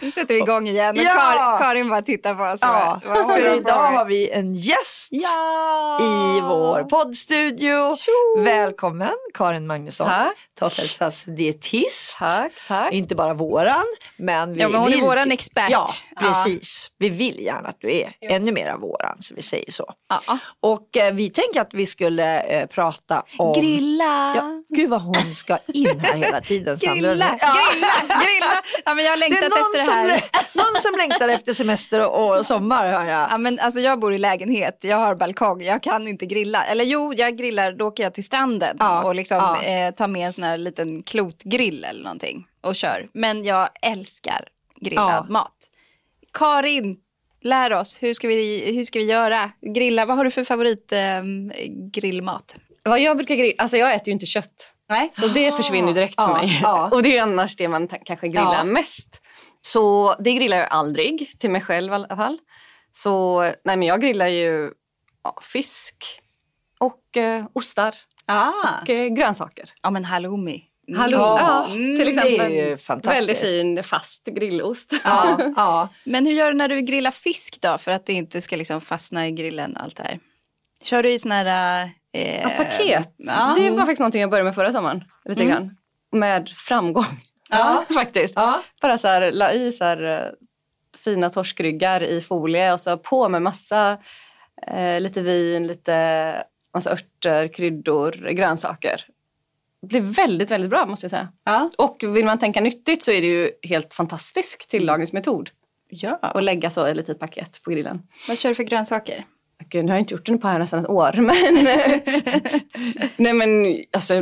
Nu sätter vi igång igen. Karin bara tittar på oss. Ja, för idag har vi en gäst i vår poddstudio. Välkommen Karin Magnusson. Topphälsas dietist. Tack. Inte bara våran, men vi men hon är våran expert. Ja, precis. Vi vill gärna att du är ännu mer av våran, så vi säger så. Och vi tänkte att vi skulle prata om... Grilla! Ja, gud vad hon ska in här hela tiden. Grilla! Ja, men jag har längtat efter det här. Någon som längtar efter semester och sommar, hör jag. Ja, men alltså jag bor i lägenhet. Jag har balkong. Jag kan inte grilla. Eller jo, jag grillar. Då åker jag till stranden och liksom tar med en sån här liten klotgrill eller någonting och kör. Men jag älskar grillad mat. Karin, lär oss. Hur ska vi göra? Grilla. Vad har du för favorit grillmat? Vad jag brukar grilla? Alltså jag äter ju inte kött. Nej. Så det försvinner direkt för mig. Och det är annars det man kanske grillar mest. Så det grillar jag aldrig, till mig själv i alla fall. Så nej, men jag grillar ju fisk och ostar och grönsaker. Ja, men halloumi. Till exempel. Det är ju fantastiskt. Väldigt fin fast grillost. Men hur gör du när du grillar fisk då, för att det inte ska liksom fastna i grillen allt det här? Kör du i sån här... paket. Det var faktiskt någonting jag började med förra sommaren. Lite grann. Med framgång. Faktiskt. Bara så här, la i så här, fina torskryggar i folie. Och så på med massa, lite vin, lite massa örter, kryddor, grönsaker. Det blev väldigt, väldigt bra, måste jag säga. Och vill man tänka nyttigt så är det ju helt fantastisk tillagningsmetod. Och lägga så i lite paket på grillen. Vad kör du för grönsaker? Gud, nu har jag inte gjort den på här nästan ett år. Men nej, men alltså,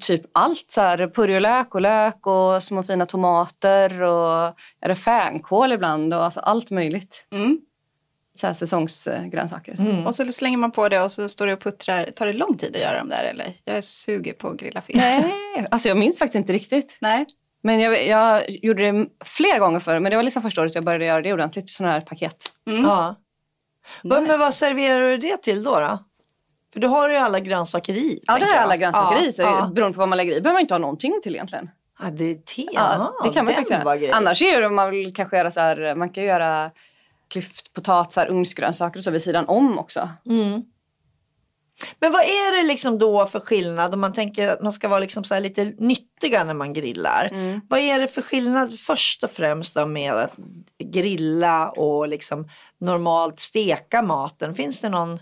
typ allt. Så här, purjolök och lök och små fina tomater. Och är det fänkål ibland. Och alltså, allt möjligt. Så här säsongsgrönsaker. Och så slänger man på det och så står det och puttrar. Tar det lång tid att göra dem där eller? Jag är suger på att grilla fisk. Nej, alltså jag minns faktiskt inte riktigt. Nej. Men jag gjorde det flera gånger förr. Men det var liksom första året jag började göra det ordentligt. Sådana här paket. Nice. Men vad serverar du det till då? För du har ju alla grönsaker i. Ja, det har alla grönsaker i. Så beroende på vad man lägger i behöver man inte ha någonting till egentligen. Ja, det är te. Ja, det kan man faktiskt göra. Annars är det, man vill kanske göra så här, man kan göra klyftpotatisar, ugnsgrönsaker och så vid sidan om också. Men vad är det liksom då för skillnad om man tänker att man ska vara liksom så här lite nyttiga när man grillar? Vad är det för skillnad först och främst då med att grilla och liksom normalt steka maten? Finns det någon...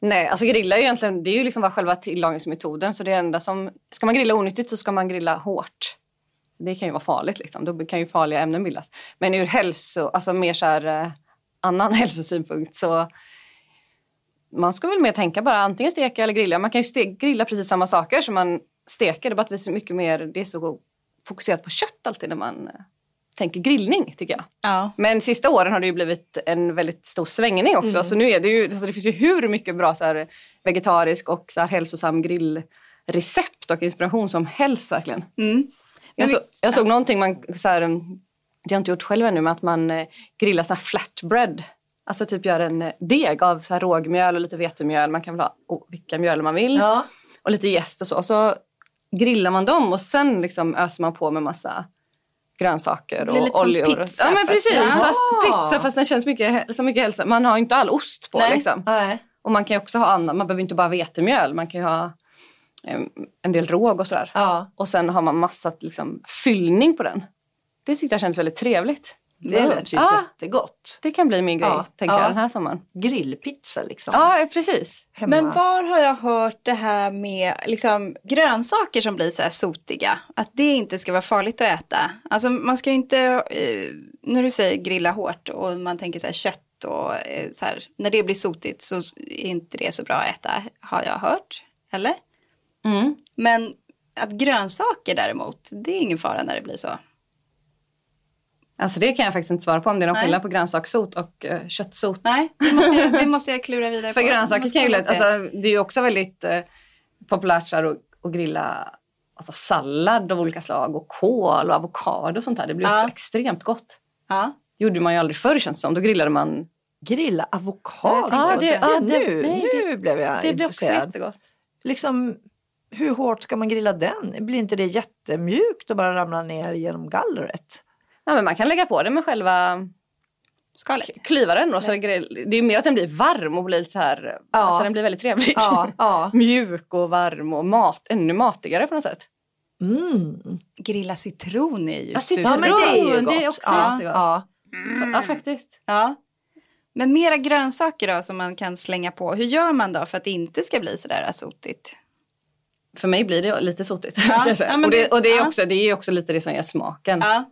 Nej, alltså grilla är ju egentligen, det är ju liksom bara själva tillagningsmetoden. Så det enda som, ska man grilla onyttigt så ska man grilla hårt. Det kan ju vara farligt liksom, då kan ju farliga ämnen bildas. Men ur hälso, alltså mer så här annan hälsosynpunkt så... Man ska väl mer tänka bara antingen steka eller grilla. Man kan ju grilla precis samma saker som man steker. Det är bara att vi ser mycket mer, det är så fokuserat på kött alltid när man tänker grillning tycker jag. Ja. Men sista åren har det ju blivit en väldigt stor svängning också. Så nu är det ju, alltså det finns ju hur mycket bra så här, vegetarisk och så här, hälsosam grillrecept och inspiration som helst verkligen. Jag såg någonting man så här, det har jag inte gjort själv ännu, men att man grillar så här flatbread. Alltså typ gör en deg av så här rågmjöl och lite vetemjöl. Man kan väl ha vilka mjöl man vill. Ja. Och lite jäst och så. Och så grillar man dem och sen liksom öser man på med massa grönsaker och oljor. Som pizza, men precis. Fast den känns mycket, så mycket hälsa. Man har ju inte all ost på liksom. Och man kan ju också ha annat. Man behöver inte bara vetemjöl. Man kan ju ha en del råg och sådär. Och sen har man massa liksom, fyllning på den. Det tyckte jag kändes väldigt trevligt. Det lät ju jättegott. Det kan bli min grej, tänker jag, den här sommaren. Grillpizza liksom. Ja, precis. Hemma. Men var har jag hört det här med liksom, grönsaker som blir så här sotiga? Att det inte ska vara farligt att äta. Alltså man ska ju inte, när du säger grilla hårt och man tänker så här kött. Och så här, när det blir sotigt så är inte det så bra att äta, har jag hört, eller? Mm. Men att grönsaker däremot, det är ingen fara när det blir så. Alltså det kan jag faktiskt inte svara på om det är någon skillnad på grönsakssot och köttsot. Nej, det måste jag klura vidare på. För grönsaker kan ju det är ju också väldigt populärt att grilla alltså sallad av olika slag och kål och avokado och sånt där. Det blir också extremt gott. Ja. Gjorde man ju aldrig förr, känns det som. Då grillade man... Grilla avokado? Nu blev jag det intresserad. Det blev också jättegott. Liksom, hur hårt ska man grilla den? Blir inte det jättemjukt och bara ramla ner genom gallret? Nej, men man kan lägga på det med själva... skalet. Klyvaren då. Så det är ju mer att den blir varm och blir lite så här... Ja. Alltså den blir väldigt trevlig. Ja, ja. Mjuk och varm och ännu matigare på något sätt. Mm. Grilla citron är ju super. Ja, men det är ju gott. Det är också jättegott. Ja. Mm. Ja, faktiskt. Ja. Men mera grönsaker då som man kan slänga på. Hur gör man då för att det inte ska bli sådär sotigt? För mig blir det lite sotigt. Ja. Ja, men det är också lite det som ger smaken. Ja.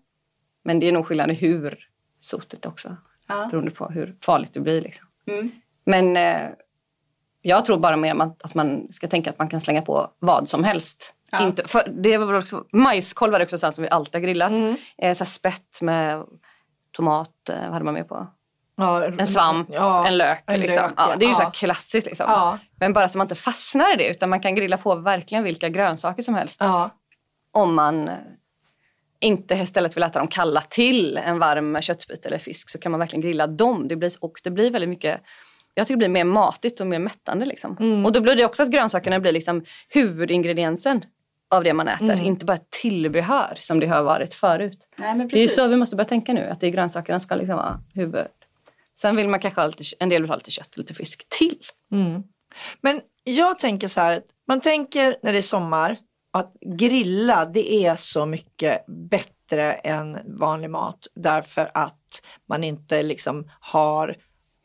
Men det är nog skillnad i hur sotigt också. Ja. Beroende på hur farligt det blir liksom. Mm. Men jag tror bara mer att man ska tänka att man kan slänga på vad som helst. Ja. Inte, för det var också, majskolvar är också sånt som vi alltid har grillat. Mm. Så här spett med... tomat, vad hade man med på? Ja, en svamp, en lök. Liksom. Lök det är ju så här klassiskt. Liksom. Ja. Men bara så man inte fastnar i det. Utan man kan grilla på verkligen vilka grönsaker som helst. Ja. Om man inte istället vill äta dem kalla till en varm köttbit eller fisk. Så kan man verkligen grilla dem. Det blir väldigt mycket... Jag tycker det blir mer matigt och mer mättande. Liksom. Mm. Och då blir det också att grönsakerna blir liksom huvudingrediensen av det man äter, inte bara tillbehör som det har varit förut. Nej, men precis. Det är ju så vi måste börja tänka nu, att det är grönsakerna ska liksom vara huvud. Sen vill man kanske alltid, en del vill ha lite kött och lite fisk till. Mm. Men jag tänker så här, man tänker när det är sommar att grilla, det är så mycket bättre än vanlig mat därför att man inte liksom har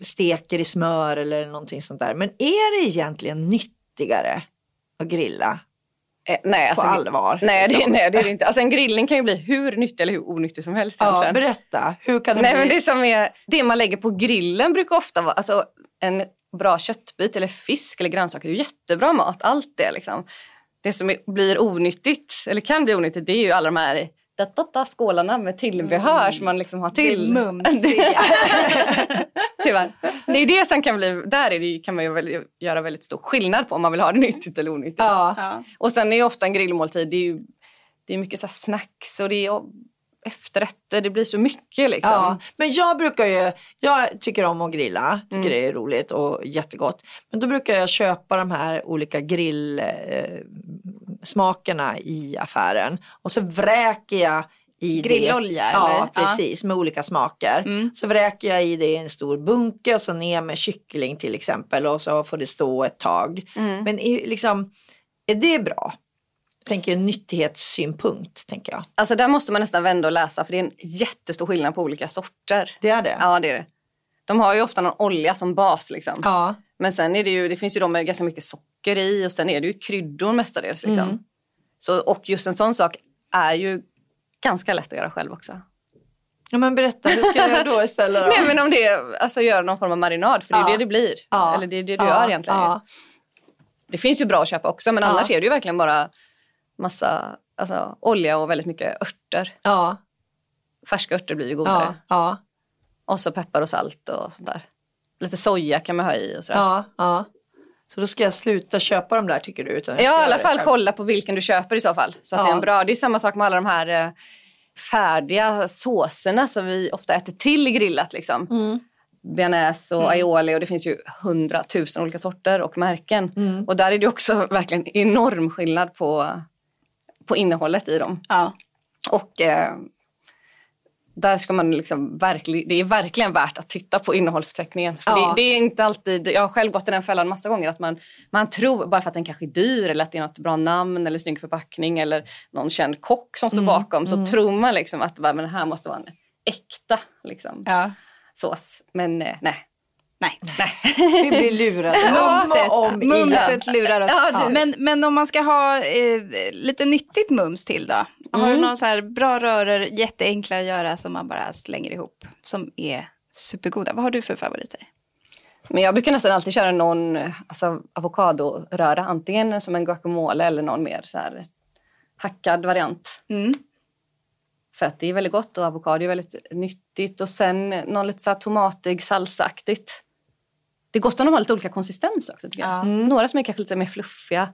steker i smör eller någonting sånt där. Men är det egentligen nyttigare att grilla? Nej, alltså, på allvar. Nej, det är det inte. Alltså en grillning kan ju bli hur nyttig eller hur onyttig som helst. Ja, berätta. Hur kan det bli? Men det man lägger på grillen brukar ofta vara... Alltså en bra köttbit eller fisk eller grönsaker är ju jättebra mat. Allt det liksom. Det som blir onyttigt, eller kan bli onyttigt, det är ju alla de här... skålarna med tillbehör som man liksom har till. Det är mumsiga. Tyvärr. Det är det som kan bli, kan man ju väl göra väldigt stor skillnad på om man vill ha det nyttigt eller onyttigt. Ja. Och sen är ju ofta en grillmåltid, det är mycket så här snacks och det är efterrätter, det blir så mycket liksom. Ja, men jag tycker om att grilla, tycker det är roligt och jättegott. Men då brukar jag köpa de här olika grillsmakerna i affären och så vräker jag i grillolja det. Ja, eller? Precis, med olika smaker. Mm. Så vräker jag i det i en stor bunke och så ner med kyckling till exempel och så får det stå ett tag. Mm. Men liksom, är det bra? Tänker jag nyttighetssynpunkt, tänker jag. Alltså där måste man nästan vända och läsa för det är en jättestor skillnad på olika sorter. Det är det? Ja, det är det. De har ju ofta någon olja som bas liksom. Ja. Men sen är det ju, det finns ju de med ganska mycket socker i och sen är det ju kryddor mestadels liksom. Mm. Så, och just en sån sak är ju ganska lätt att göra själv också. Ja, men berätta, hur ska jag då istället då? Nej, men om det, alltså göra någon form av marinad för det är det blir. Ja. Eller det är det du gör egentligen. Ja. Det finns ju bra att köpa också men annars är det ju verkligen bara massa alltså, olja och väldigt mycket örter. Ja. Färska örter blir ju godare. Ja. Och så peppar och salt och sånt där. Lite soja kan man ha i och sådär. Ja. Så då ska jag sluta köpa de där tycker du? Utan i alla fall kolla på vilken du köper i så fall. Så att det är en bra... Det är samma sak med alla de här färdiga såserna som vi ofta äter till grillat liksom. Mm. Bearnaise och aioli och det finns ju 100 000 olika sorter och märken. Mm. Och där är det också verkligen enorm skillnad på innehållet i dem. Ja. Och där ska man liksom det är verkligen värt att titta på innehållsförteckningen. För det är inte alltid, jag har själv gått i den fällan massa gånger att man tror bara för att den kanske är dyr eller att det är något bra namn eller snygg förpackning eller någon känd kock som står bakom så tror man liksom att men det här måste vara en äkta liksom. Ja. Sås, men nej. Nej. Vi blir lurade. Mumset lurar oss. Ja. Men om man ska ha lite nyttigt mums till då. Har du någon så här bra röror, jätteenkla att göra som man bara slänger ihop, som är supergoda? Vad har du för favoriter? Men jag brukar nästan alltid köra någon alltså, avokadoröra. Antingen som en guacamole eller någon mer så här hackad variant. Mm. För att det är väldigt gott och avokado är väldigt nyttigt. Och sen någon lite så här tomatig, salsaaktigt. Det är gott om de har lite olika konsistens också, tycker jag. Mm. Några som är kanske lite mer fluffiga.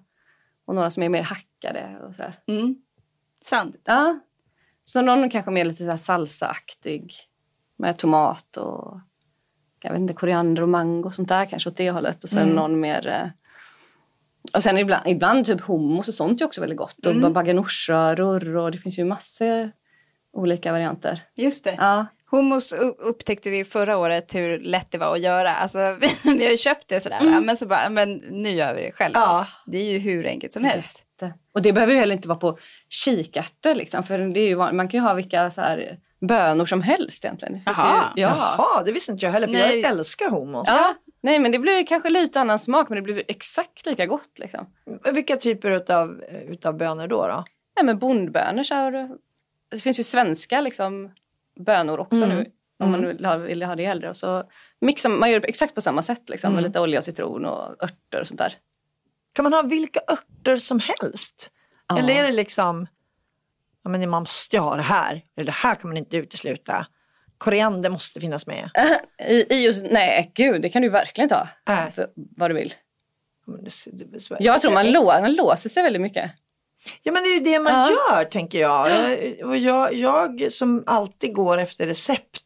Och några som är mer hackade och sådär. Mm. Sant. Ja. Så någon kanske mer lite så här salsaaktig. Med tomat och... Jag vet inte, koriander och mango och sånt där kanske åt det hållet. Och sen någon mer... Och sen ibland typ hummus och sånt är också väldigt gott. Och baganousröror och det finns ju massor olika varianter. Just det. Ja. Hummus upptäckte vi förra året hur lätt det var att göra. Alltså vi har ju köpt det sådär. Men, så bara, men nu gör vi det själva. Ja. Det är ju hur enkelt som helst. Jätte. Och det behöver ju heller inte vara på kikärtor liksom. För det är ju, man kan ju ha vilka så här... bönor som helst egentligen. Jaha, det visste inte jag heller, för jag älskar hummus. Ja, nej, men det blir kanske lite annan smak, men det blir exakt lika gott liksom. Vilka typer utav bönor då? Nej, men bondbönor så här, det finns ju svenska liksom bönor också nu, om man vill ha det äldre. Och så mixar man gör det exakt på samma sätt liksom, med lite olja och citron och örter och sånt där. Kan man ha vilka örter som helst? Ja. Eller är det liksom... Ja, men man måste ju ha det här. Eller det här kan man inte utesluta. Koriander måste finnas med. Nej, gud, det kan du verkligen ta. Vad du vill. Men jag tror man låser sig väldigt mycket. Ja, men det är ju det man gör, tänker jag. Och jag som alltid går efter recept.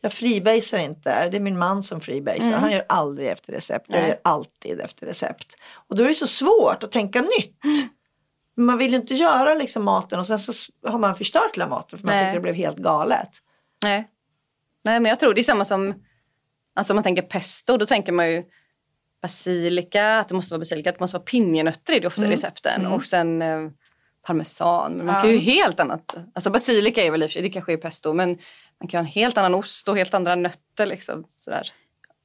Jag freebasar inte. Det är min man som freebasar. Han gör aldrig efter recept. Jag gör alltid efter recept. Och då är det så svårt att tänka nytt. Man vill ju inte göra liksom maten och sen så har man förstört hela maten för man tyckte det blev helt galet. Nej, men jag tror det är samma som, alltså om man tänker pesto, då tänker man ju basilika, att det måste vara basilika, att det måste vara pinjenötter i det ofta recepten. Och sen parmesan, men man kan ju helt annat, alltså basilika är väl i och för sig, det kanske är pesto, men man kan ha en helt annan ost och helt andra nötter liksom sådär.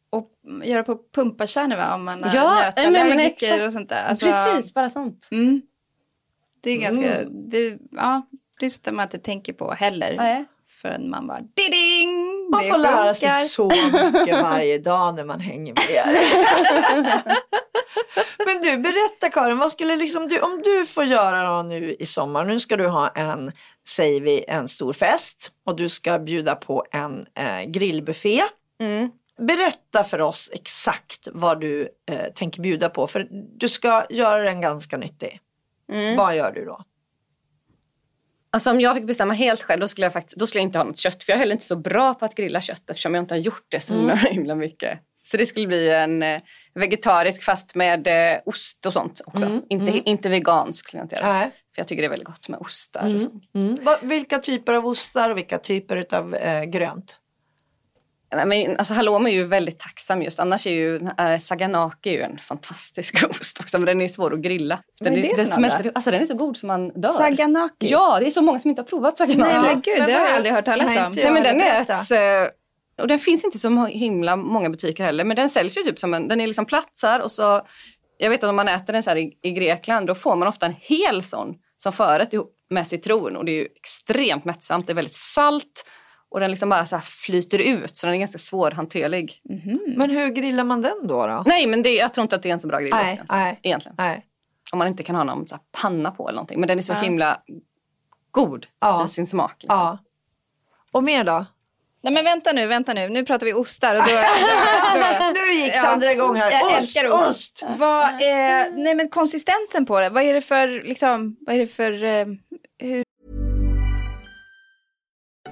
Och göra på pumpakärnor va, om man har nötallergiker och sånt där. Alltså, precis, bara sånt. Det är ganska... Det är så att man inte tänker på heller. Förrän man bara... Diding! Man får lära sig så mycket varje dag när man hänger med er. Men du, berätta Karin. Vad skulle liksom du... Om du får göra nu i sommar... Nu ska du ha en... Säger vi en stor fest. Och du ska bjuda på en grillbuffé. Berätta för oss exakt vad du tänker bjuda på. För du ska göra den ganska nyttig. Vad gör du då? Alltså om jag fick bestämma helt själv, då skulle jag inte ha något kött. För jag är heller inte så bra på att grilla kött, eftersom jag inte har gjort det så himla mycket. Så det skulle bli en vegetarisk fast med ost och sånt också. Inte vegansk. För jag tycker det är väldigt gott med ostar. Och sånt. Vilka typer av ostar och vilka typer av grönt? Nej, men, alltså halloum är ju väldigt tacksam just. Annars är ju saganaki är ju en fantastisk ost också. Men den är svår att grilla. Den smälter, alltså den är så god som man dör. Saganaki? Ja, det är så många som inte har provat saganaki. Nej men gud, det har jag aldrig hört talas om. Nej men den är... Och den finns inte så himla många butiker heller. Men den säljs ju typ som en... Den är liksom platsar och så... Jag vet att om man äter den så här i Grekland, då får man ofta en hel sån som förrätt ihop med citron. Och det är ju extremt mättsamt. Det är väldigt salt. Och den liksom bara så här flyter ut. Så den är ganska svårhanterlig. Men hur grillar man den då? Nej, men jag tror inte att det är en så bra grillås. Egentligen. Om man inte kan ha någon så här panna på eller någonting. Men den är så himla god i sin smak. Liksom. Och mer då? Nej, men vänta nu. Nu pratar vi ostar. Och nu gick Sandra igång här. Jag älskar ost. Nej, men konsistensen på det. Vad är det för... Liksom, vad är det för hur...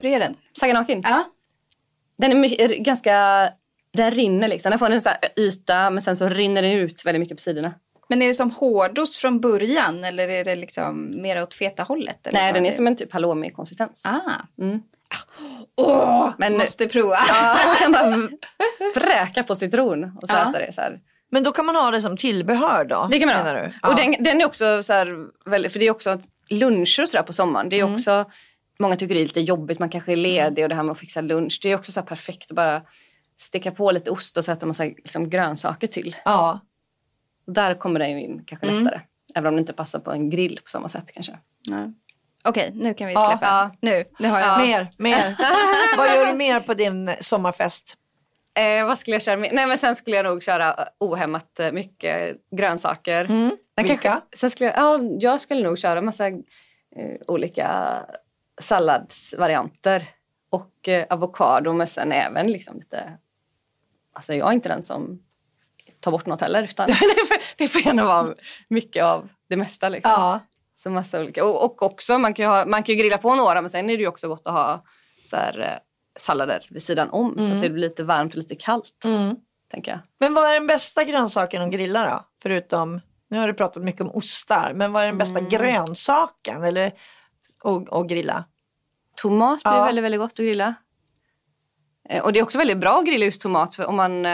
Du gör den. Saganakin. Ja. Den är ganska... Den rinner liksom. Den får en sån här yta, men sen så rinner den ut väldigt mycket på sidorna. Men är det som hårdost från början? Eller är det liksom mer åt feta hållet? Eller? Nej, den är som en typ halloumi-konsistens. Ah. Mm. Åh, men, måste prova. Ja, och sen bara bräka på citron och så äta det så här. Men då kan man ha det som tillbehör då? Det kan man ha. Ja. Och den är också så här väldigt... För det är också luncher och så där på sommaren. Det är också... Många tycker det är lite jobbigt, man kanske är ledig och det här med att fixa lunch. Det är också så här perfekt att bara sticka på lite ost och sätta massa liksom, grönsaker till. Ja. Och där kommer den ju in kanske lättare. Även om det inte passar på en grill på samma sätt kanske. Nej. Okej, nu kan vi släppa. Ja. Nu har jag mer. Vad gör du mer på din sommarfest? Vad skulle jag köra med? Nej, men sen skulle jag nog köra ohämmat mycket grönsaker. Vilka? Jag skulle nog köra massa olika... salladsvarianter och avokado, men sen även liksom lite, alltså jag är inte den som tar bort något heller, utan det får gärna vara mycket av det mesta liksom. Ja. Så massa olika, och också man kan ju grilla på några, men sen är det ju också gott att ha så här sallader vid sidan om, så att det blir lite varmt och lite kallt, tänker jag. Men vad är den bästa grönsaken att grilla då? Förutom, nu har du pratat mycket om ostar, men vad är den bästa grönsaken eller och grilla? Tomat blir väldigt, väldigt gott att grilla. Och det är också väldigt bra att grilla just tomat. För om man,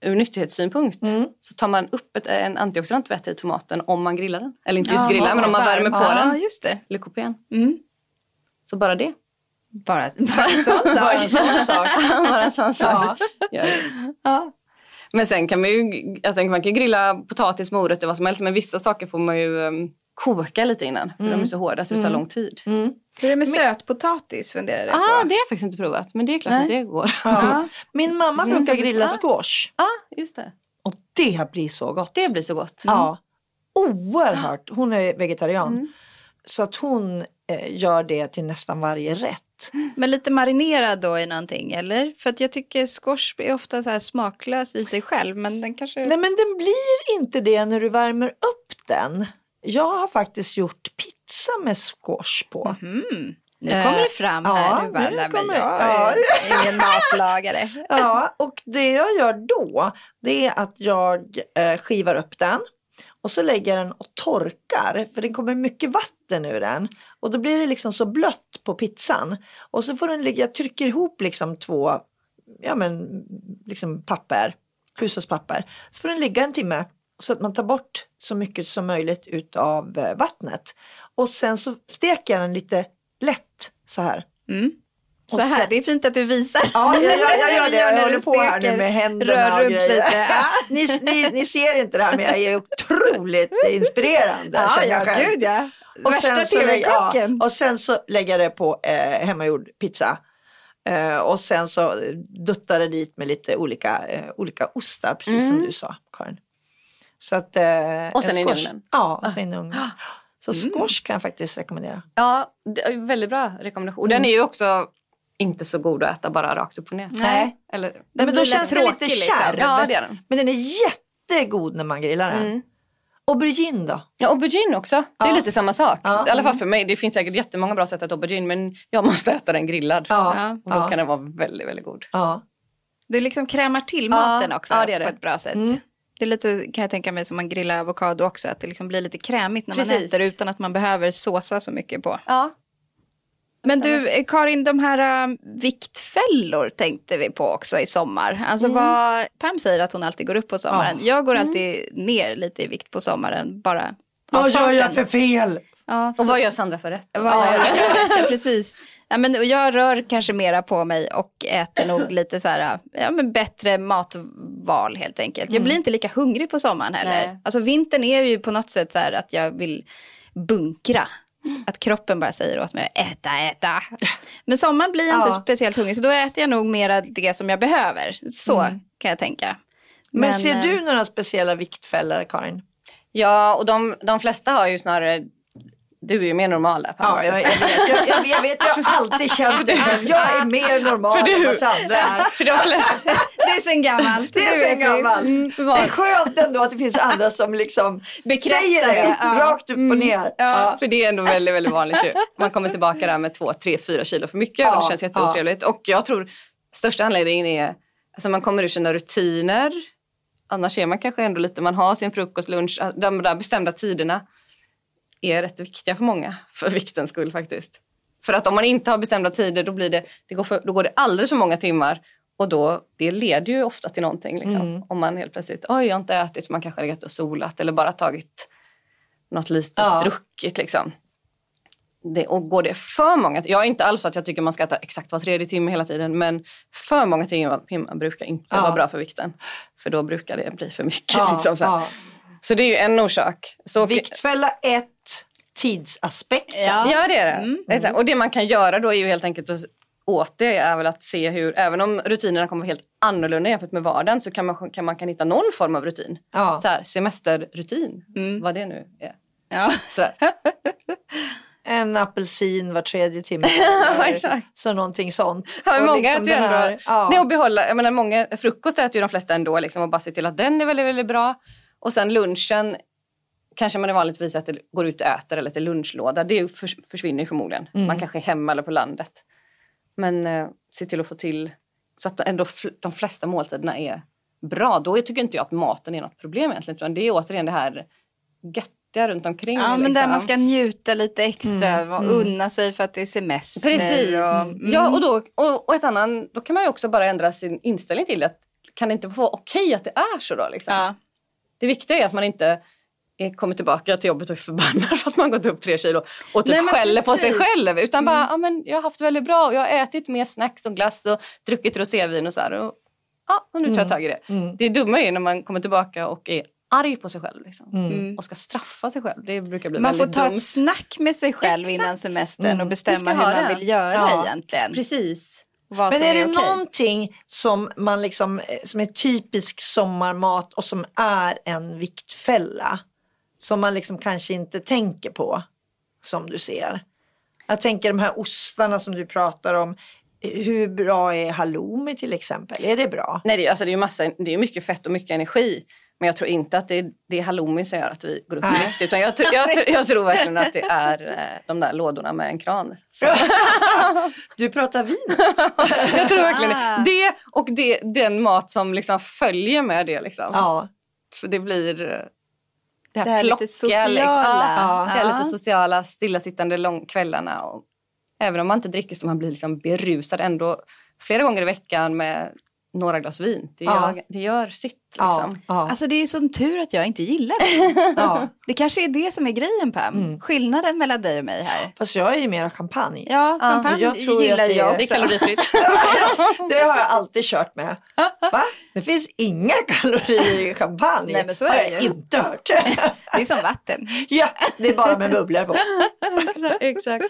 ur nyttighetssynpunkt, så tar man upp en antioxidant i tomaten om man grillar den. Eller inte just grillar, men om man värmer på den. Just det. Eller kopian. Så bara det. Bara en sån sak. Ja. Ja. Men sen kan man ju, jag tänker, man kan grilla potatis, morötter, vad som helst. Men vissa saker får man ju... koka lite innan, för de är så hårda så det tar lång tid. Hur är det med sötpotatis, funderar jag på? Ah, det har jag faktiskt inte provat, men det är klart att det går. Ja. Min mamma brukar grilla squash. Ja, just det. Och det blir så gott. Ja, oerhört. Hon är vegetarian. Så att hon gör det till nästan varje rätt. Men lite marinerad då i någonting, eller? För att jag tycker squash är ofta så här smaklös i sig själv, men den kanske... Nej, men den blir inte det när du värmer upp den. Jag har faktiskt gjort pizza med squash på. Nu kommer det fram här. Jag är ingen matlagare. Ja, och det jag gör då, det är att jag skivar upp den. Och så lägger den och torkar. För det kommer mycket vatten ur den. Och då blir det liksom så blött på pizzan. Och så får den ligga, jag trycker ihop liksom två, liksom papper. Hushållspapper. Så får den ligga en timme. Så att man tar bort så mycket som möjligt utav vattnet. Och sen så steker jag den lite lätt så här. Så här, det är fint att du visar. Ja, jag gör det. Jag håller på här nu med händerna och grejer. Ni ser inte det här, men jag är otroligt inspirerande. Gud ja. Och sen så lägger jag det på hemmagjord pizza. Och sen så duttar det dit med lite olika ostar, precis som du sa, Karin. Så att, och sen in i ugnen. Ja, och sen in i ugnen. Så squash kan jag faktiskt rekommendera. Ja, det är väldigt bra rekommendation. Och den är ju också inte så god att äta bara rakt upp och ner. Nej. Eller, men då känns det lite kärv. Ja, det är den. Men den är jättegod när man grillar den. Aubergine då? Ja, aubergine också. Det är lite samma sak. I alla fall för mig. Det finns säkert jättemånga bra sätt att aubergine, men jag måste äta den grillad. Och då kan den vara väldigt, väldigt god. Du liksom krämar till maten också det. På ett bra sätt. Det är lite, kan jag tänka mig, som man grillar avokado också. Att det liksom blir lite krämigt när man äter, utan att man behöver såsa så mycket på. Ja. Men du, Karin, de här viktfällor tänkte vi på också i sommar. Alltså vad Pam säger, att hon alltid går upp på sommaren. Jag går alltid ner lite i vikt på sommaren. Bara vad gör jag för fel? Ja, och vad gör Sandra för rätt? Precis. Ja, men jag rör kanske mera på mig och äter nog lite så här, bättre matval helt enkelt. Jag blir inte lika hungrig på sommaren heller. Alltså vintern är ju på något sätt så här att jag vill bunkra. Att kroppen bara säger åt mig, äta. Men sommaren blir inte speciellt hungrig, så då äter jag nog mer det som jag behöver. Så kan jag tänka. Men ser du några speciella viktfällor, Karin? Ja, och de flesta har ju snarare... Du är ju mer normal där. Ja, jag vet. Jag har alltid känt det. Jag är mer normal än vad Sandra är. För det är sen gammalt. Det är skönt ändå att det finns andra som liksom säger det. Rakt upp och ner. Ja, för det är ändå väldigt, väldigt vanligt ju. Man kommer tillbaka där med 2, 3, 4 kilo för mycket. Ja, och det känns jätteotrevligt. Ja. Och jag tror största anledningen är... Alltså man kommer ur sina rutiner. Annars är man kanske ändå lite... Man har sin frukost, lunch, de där bestämda tiderna. Är rätt viktiga för många, för viktens skull faktiskt. För att om man inte har bestämda tider, då blir det går alldeles för många timmar. Och då, det leder ju ofta till någonting. Liksom. Om man helt plötsligt, jag har inte ätit, man kanske har legat och solat. Eller bara tagit något litet druckit liksom. Och går det för många... Jag är inte alls så att jag tycker man ska äta exakt var 3:e timme hela tiden. Men för många timmar brukar inte vara bra för vikten. För då brukar det bli för mycket. Liksom, så här. Så det är ju en orsak. Så, viktfälla 1, tidsaspekten. Ja, det är det. Mm. Och det man kan göra då är ju helt enkelt åt det är väl att se hur, även om rutinerna kommer helt annorlunda jämfört med vardagen, så kan man hitta någon form av rutin. Ja. Så här, semesterrutin, vad det nu är. Ja. Så en apelsin var 3:e timme. Exakt. Så någonting sånt. Ja, och många liksom äter ju ändå. Ja. Nej, och behålla, jag menar, många, frukost äter ju de flesta ändå liksom, och bara se till att den är väldigt, väldigt bra. Och sen lunchen, kanske man är vanligtvis att det går ut och äter eller till lunchlåda. Det försvinner ju förmodligen. Man kanske är hemma eller på landet. Men se till att få till så att ändå de flesta måltiderna är bra. Då tycker inte jag att maten är något problem egentligen. Utan det är återigen det här göttiga runt omkring. Ja, men liksom. Där man ska njuta lite extra och unna sig för att det är semester. Precis. Ja, och då, och ett annan, då kan man ju också bara ändra sin inställning till att kan det inte vara okej att det är så då liksom. Ja. Det viktiga är att man inte kommer tillbaka till jobbet och är förbannad för att man gått upp 3 kilo och typ skäller på sig själv. Utan bara, jag har haft väldigt bra och jag har ätit mer snacks och glass och druckit rosévin och så här. Och, nu tar jag tag i det. Det är dumma ju när man kommer tillbaka och är arg på sig själv liksom. Och ska straffa sig själv. Det brukar bli man väldigt dumt. Man får ta ett snack med sig själv innan semestern och bestämma hur man vill göra egentligen. Precis. Men är det någonting som man liksom, som är typisk sommarmat och som är en viktfälla som man liksom kanske inte tänker på som du ser? Jag tänker de här ostarna som du pratar om. Hur bra är halloumi till exempel? Är det bra? Nej, det är mycket fett och mycket energi. Men jag tror inte att det är halloumi som gör att vi går upp i vikt. Utan jag tror verkligen att det är de där lådorna med en kran. Så. Du pratar vin. Jag tror verkligen det. Och den mat som liksom följer med det. Liksom. Ja. För det blir det här plockiga, lite sociala. Liksom. Det här lite sociala, stillasittande kvällarna. Och även om man inte dricker så man blir liksom berusad ändå flera gånger i veckan med... några glas vin. Det gör sitt liksom. Alltså det är sån tur att jag inte gillar det. Det kanske är det som är grejen, Pam. Skillnaden mellan dig och mig här. Fast jag är ju mer champagne. Ja, champagne jag gillar det är kalorifritt. Det har jag alltid kört med. Va? Det finns inga kalorier i champagne. Nej, men så är det jag inte hört. Det är som vatten. Ja, det är bara med bubblor på. Exakt.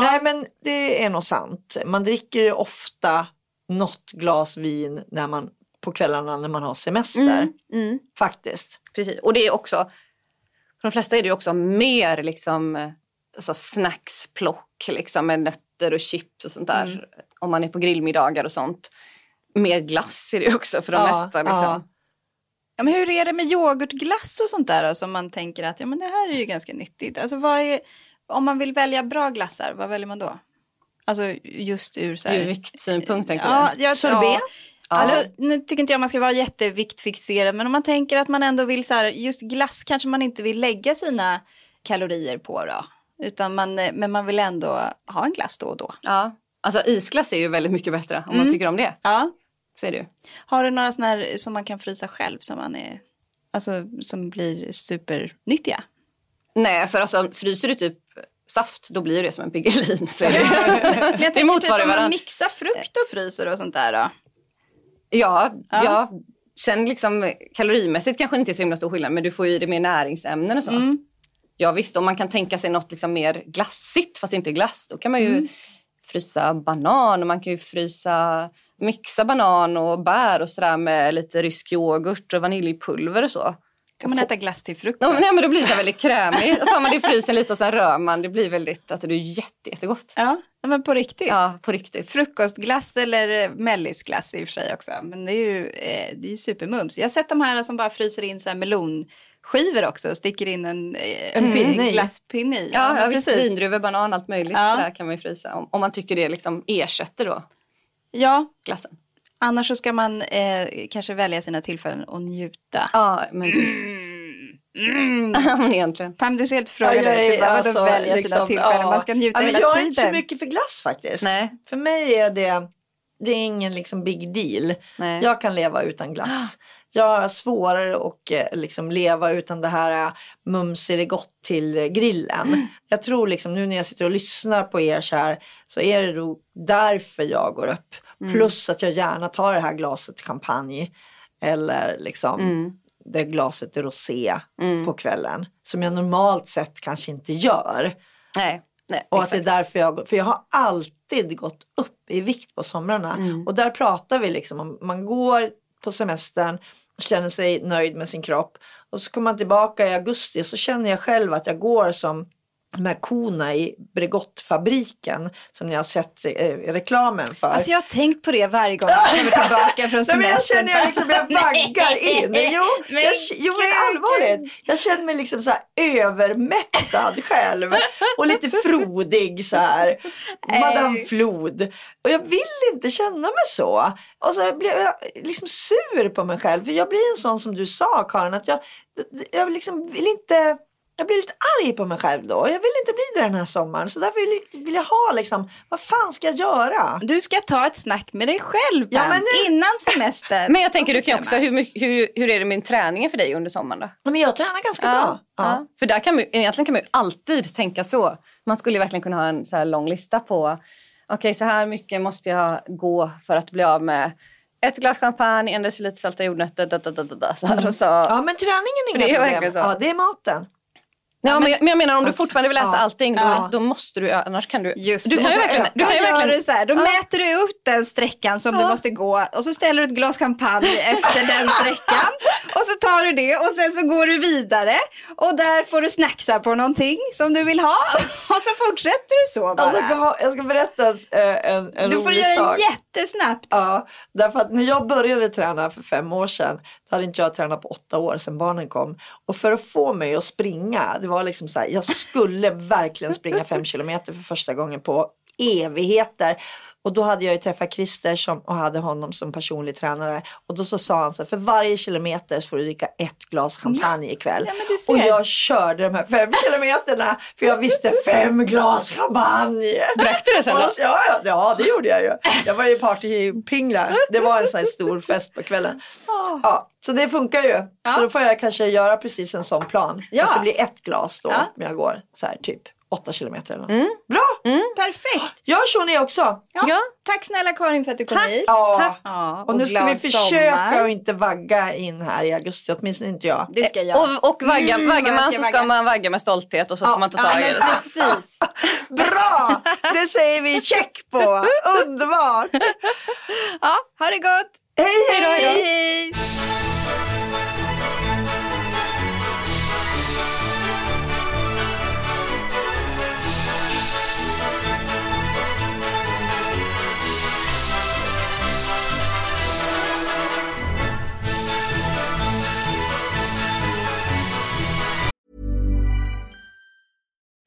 Nej, men det är nog sant. Man dricker ju ofta något glas vin när man på kvällarna när man har semester faktiskt. Precis. Och det är också för de flesta är det ju också mer liksom alltså snacksplock liksom med nötter och chips och sånt där om man är på grillmiddagar och sånt. Mer glass är det också för de flesta liksom. Ja, men hur är det med yoghurtglass och sånt där då, som man tänker att men det här är ju ganska nyttigt. Alltså om man vill välja bra glassar, vad väljer man då? Alltså just ur så här... Ur viktsynpunkt tänker du? Ja, sorbet. Alltså, nu tycker inte jag man ska vara jätteviktfixerad. Men om man tänker att man ändå vill så här... Just glass kanske man inte vill lägga sina kalorier på då. Utan men man vill ändå ha en glass då och då. Ja, alltså isglass är ju väldigt mycket bättre om man tycker om det. Ja. Så är det ju. Har du några såna här som man kan frysa själv som man är... Alltså som blir supernyttiga? Nej, för alltså fryser du typ... saft, då blir det som en pigelin. Så är det. Men jag tänker typ om man mixar frukt och fryser och sånt där då? Ja. Sen liksom kalorimässigt kanske inte är så himla stor skillnad, men du får ju i det mer näringsämnen och så. Ja visst, om man kan tänka sig något liksom mer glassigt fast inte glass, då kan man ju frysa banan, och man kan ju mixa banan och bär och sådär med lite rysk yoghurt och vaniljpulver och så. Kan man äta glass till frukost? Nej, men då blir det så väldigt krämigt. Samma det frysen lite och sen rör man. Det blir väldigt, alltså det är jättegott. Ja, men på riktigt. Ja, på riktigt. Frukostglass eller mellisglass i och för sig också. Men det är ju supermums. Jag har sett de här som bara fryser in så här melonskivor också och sticker in en glasspinne i. Ja, precis. Vindruvor, banan, allt möjligt. Ja. Så där kan man ju frysa. Om man tycker det liksom ersätter då. Ja. Glassen. Annars så ska man kanske välja sina tillfällen och njuta. Ja, men visst. Men egentligen. Pam, du ser helt frågan ut. Vadå välja sina tillfällen? Man ska njuta hela tiden. Jag är inte så mycket för glass faktiskt. Nej. För mig är det är ingen liksom big deal. Nej. Jag kan leva utan glass. Jag är svårare och liksom leva utan det här mums är det gott till grillen. Mm. Jag tror liksom nu när jag sitter och lyssnar på er så här, så är det då därför jag går upp. Mm. Plus att jag gärna tar det här glaset champagne eller liksom det glaset rosé på kvällen. Som jag normalt sett kanske inte gör. Nej, och exakt. Att det är därför jag har alltid gått upp i vikt på somrarna. Mm. Och där pratar vi liksom om man går på semestern och känner sig nöjd med sin kropp. Och så kommer man tillbaka i augusti och så känner jag själv att jag går som de här korna i Bregottfabriken som ni har sett reklamen för. Alltså jag har tänkt på det varje gång jag kommer tillbaka från semestern. Nej, men jag känner jag vaggar in. Jo, men allvarligt. Jag känner mig liksom så här övermättad själv. Och lite frodig så här. Madame Flod. Och jag vill inte känna mig så. Och så blev jag liksom sur på mig själv. För jag blir en sån som du sa, Karin. Att jag liksom vill inte... Jag blir lite arg på mig själv då. Jag vill inte bli det den här sommaren. Så därför vill jag ha liksom... Vad fan ska jag göra? Du ska ta ett snack med dig själv, ja, men nu... innan semester. Men jag tänker du kan också... Hur är det med träningen för dig under sommaren då? Ja, men jag tränar ganska bra. Ja. För där kan man ju alltid tänka så. Man skulle ju verkligen kunna ha en så här lång lista på... Okej, så här mycket måste jag gå för att bli av med... Ett glas champagne, en deciliter salta jordnötter. Så. Ja, men träningen är inga problem. Ja, det är maten. Ja, men jag menar om du fortfarande vill äta allting då måste du, annars kan du... Just det. Du kan ju verkligen... Då mäter du ut den sträckan som du måste gå och så ställer du ett glas champagne efter den sträckan och så tar du det och sen så går du vidare och där får du snacksa på någonting som du vill ha och så fortsätter du så bara. Alltså, jag ska berätta en rolig sak. Du får göra jättesnabbt. Ja, därför att när jag började träna för 5 år sedan så hade inte jag tränat på 8 år sedan barnen kom. Och för att få mig att springa... Det var liksom så här, jag skulle verkligen springa 5 kilometer för första gången på evigheter. Och då hade jag ju träffat Christer och hade honom som personlig tränare. Och då så sa han så här, för varje kilometer så får du dricka ett glas champagne ikväll. Ja, och jag körde de här 5 kilometerna för jag visste 5 glas champagne. Drack du det sen då? Ja, det gjorde jag ju. Jag var ju party i Pingla. Det var en sån här stor fest på kvällen. Ja, så det funkar ju. Ja. Så då får jag kanske göra precis en sån plan. Ja. Fast det blir ett glas då när jag går så här typ. 8 kilometer eller något. Bra! Perfekt! Gör så ni också. Ja. Tack snälla Karin för att du kom hit. Tack. Ja. Och nu ska vi försöka att inte vagga in här i augusti. Åtminstone inte jag. Det ska jag. Och vaggar man så ska man vagga med stolthet. Och så får man ta tag i det. Precis. Bra! Det säger vi check på. Underbart! Ja, ha det gott! Hej!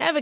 Ever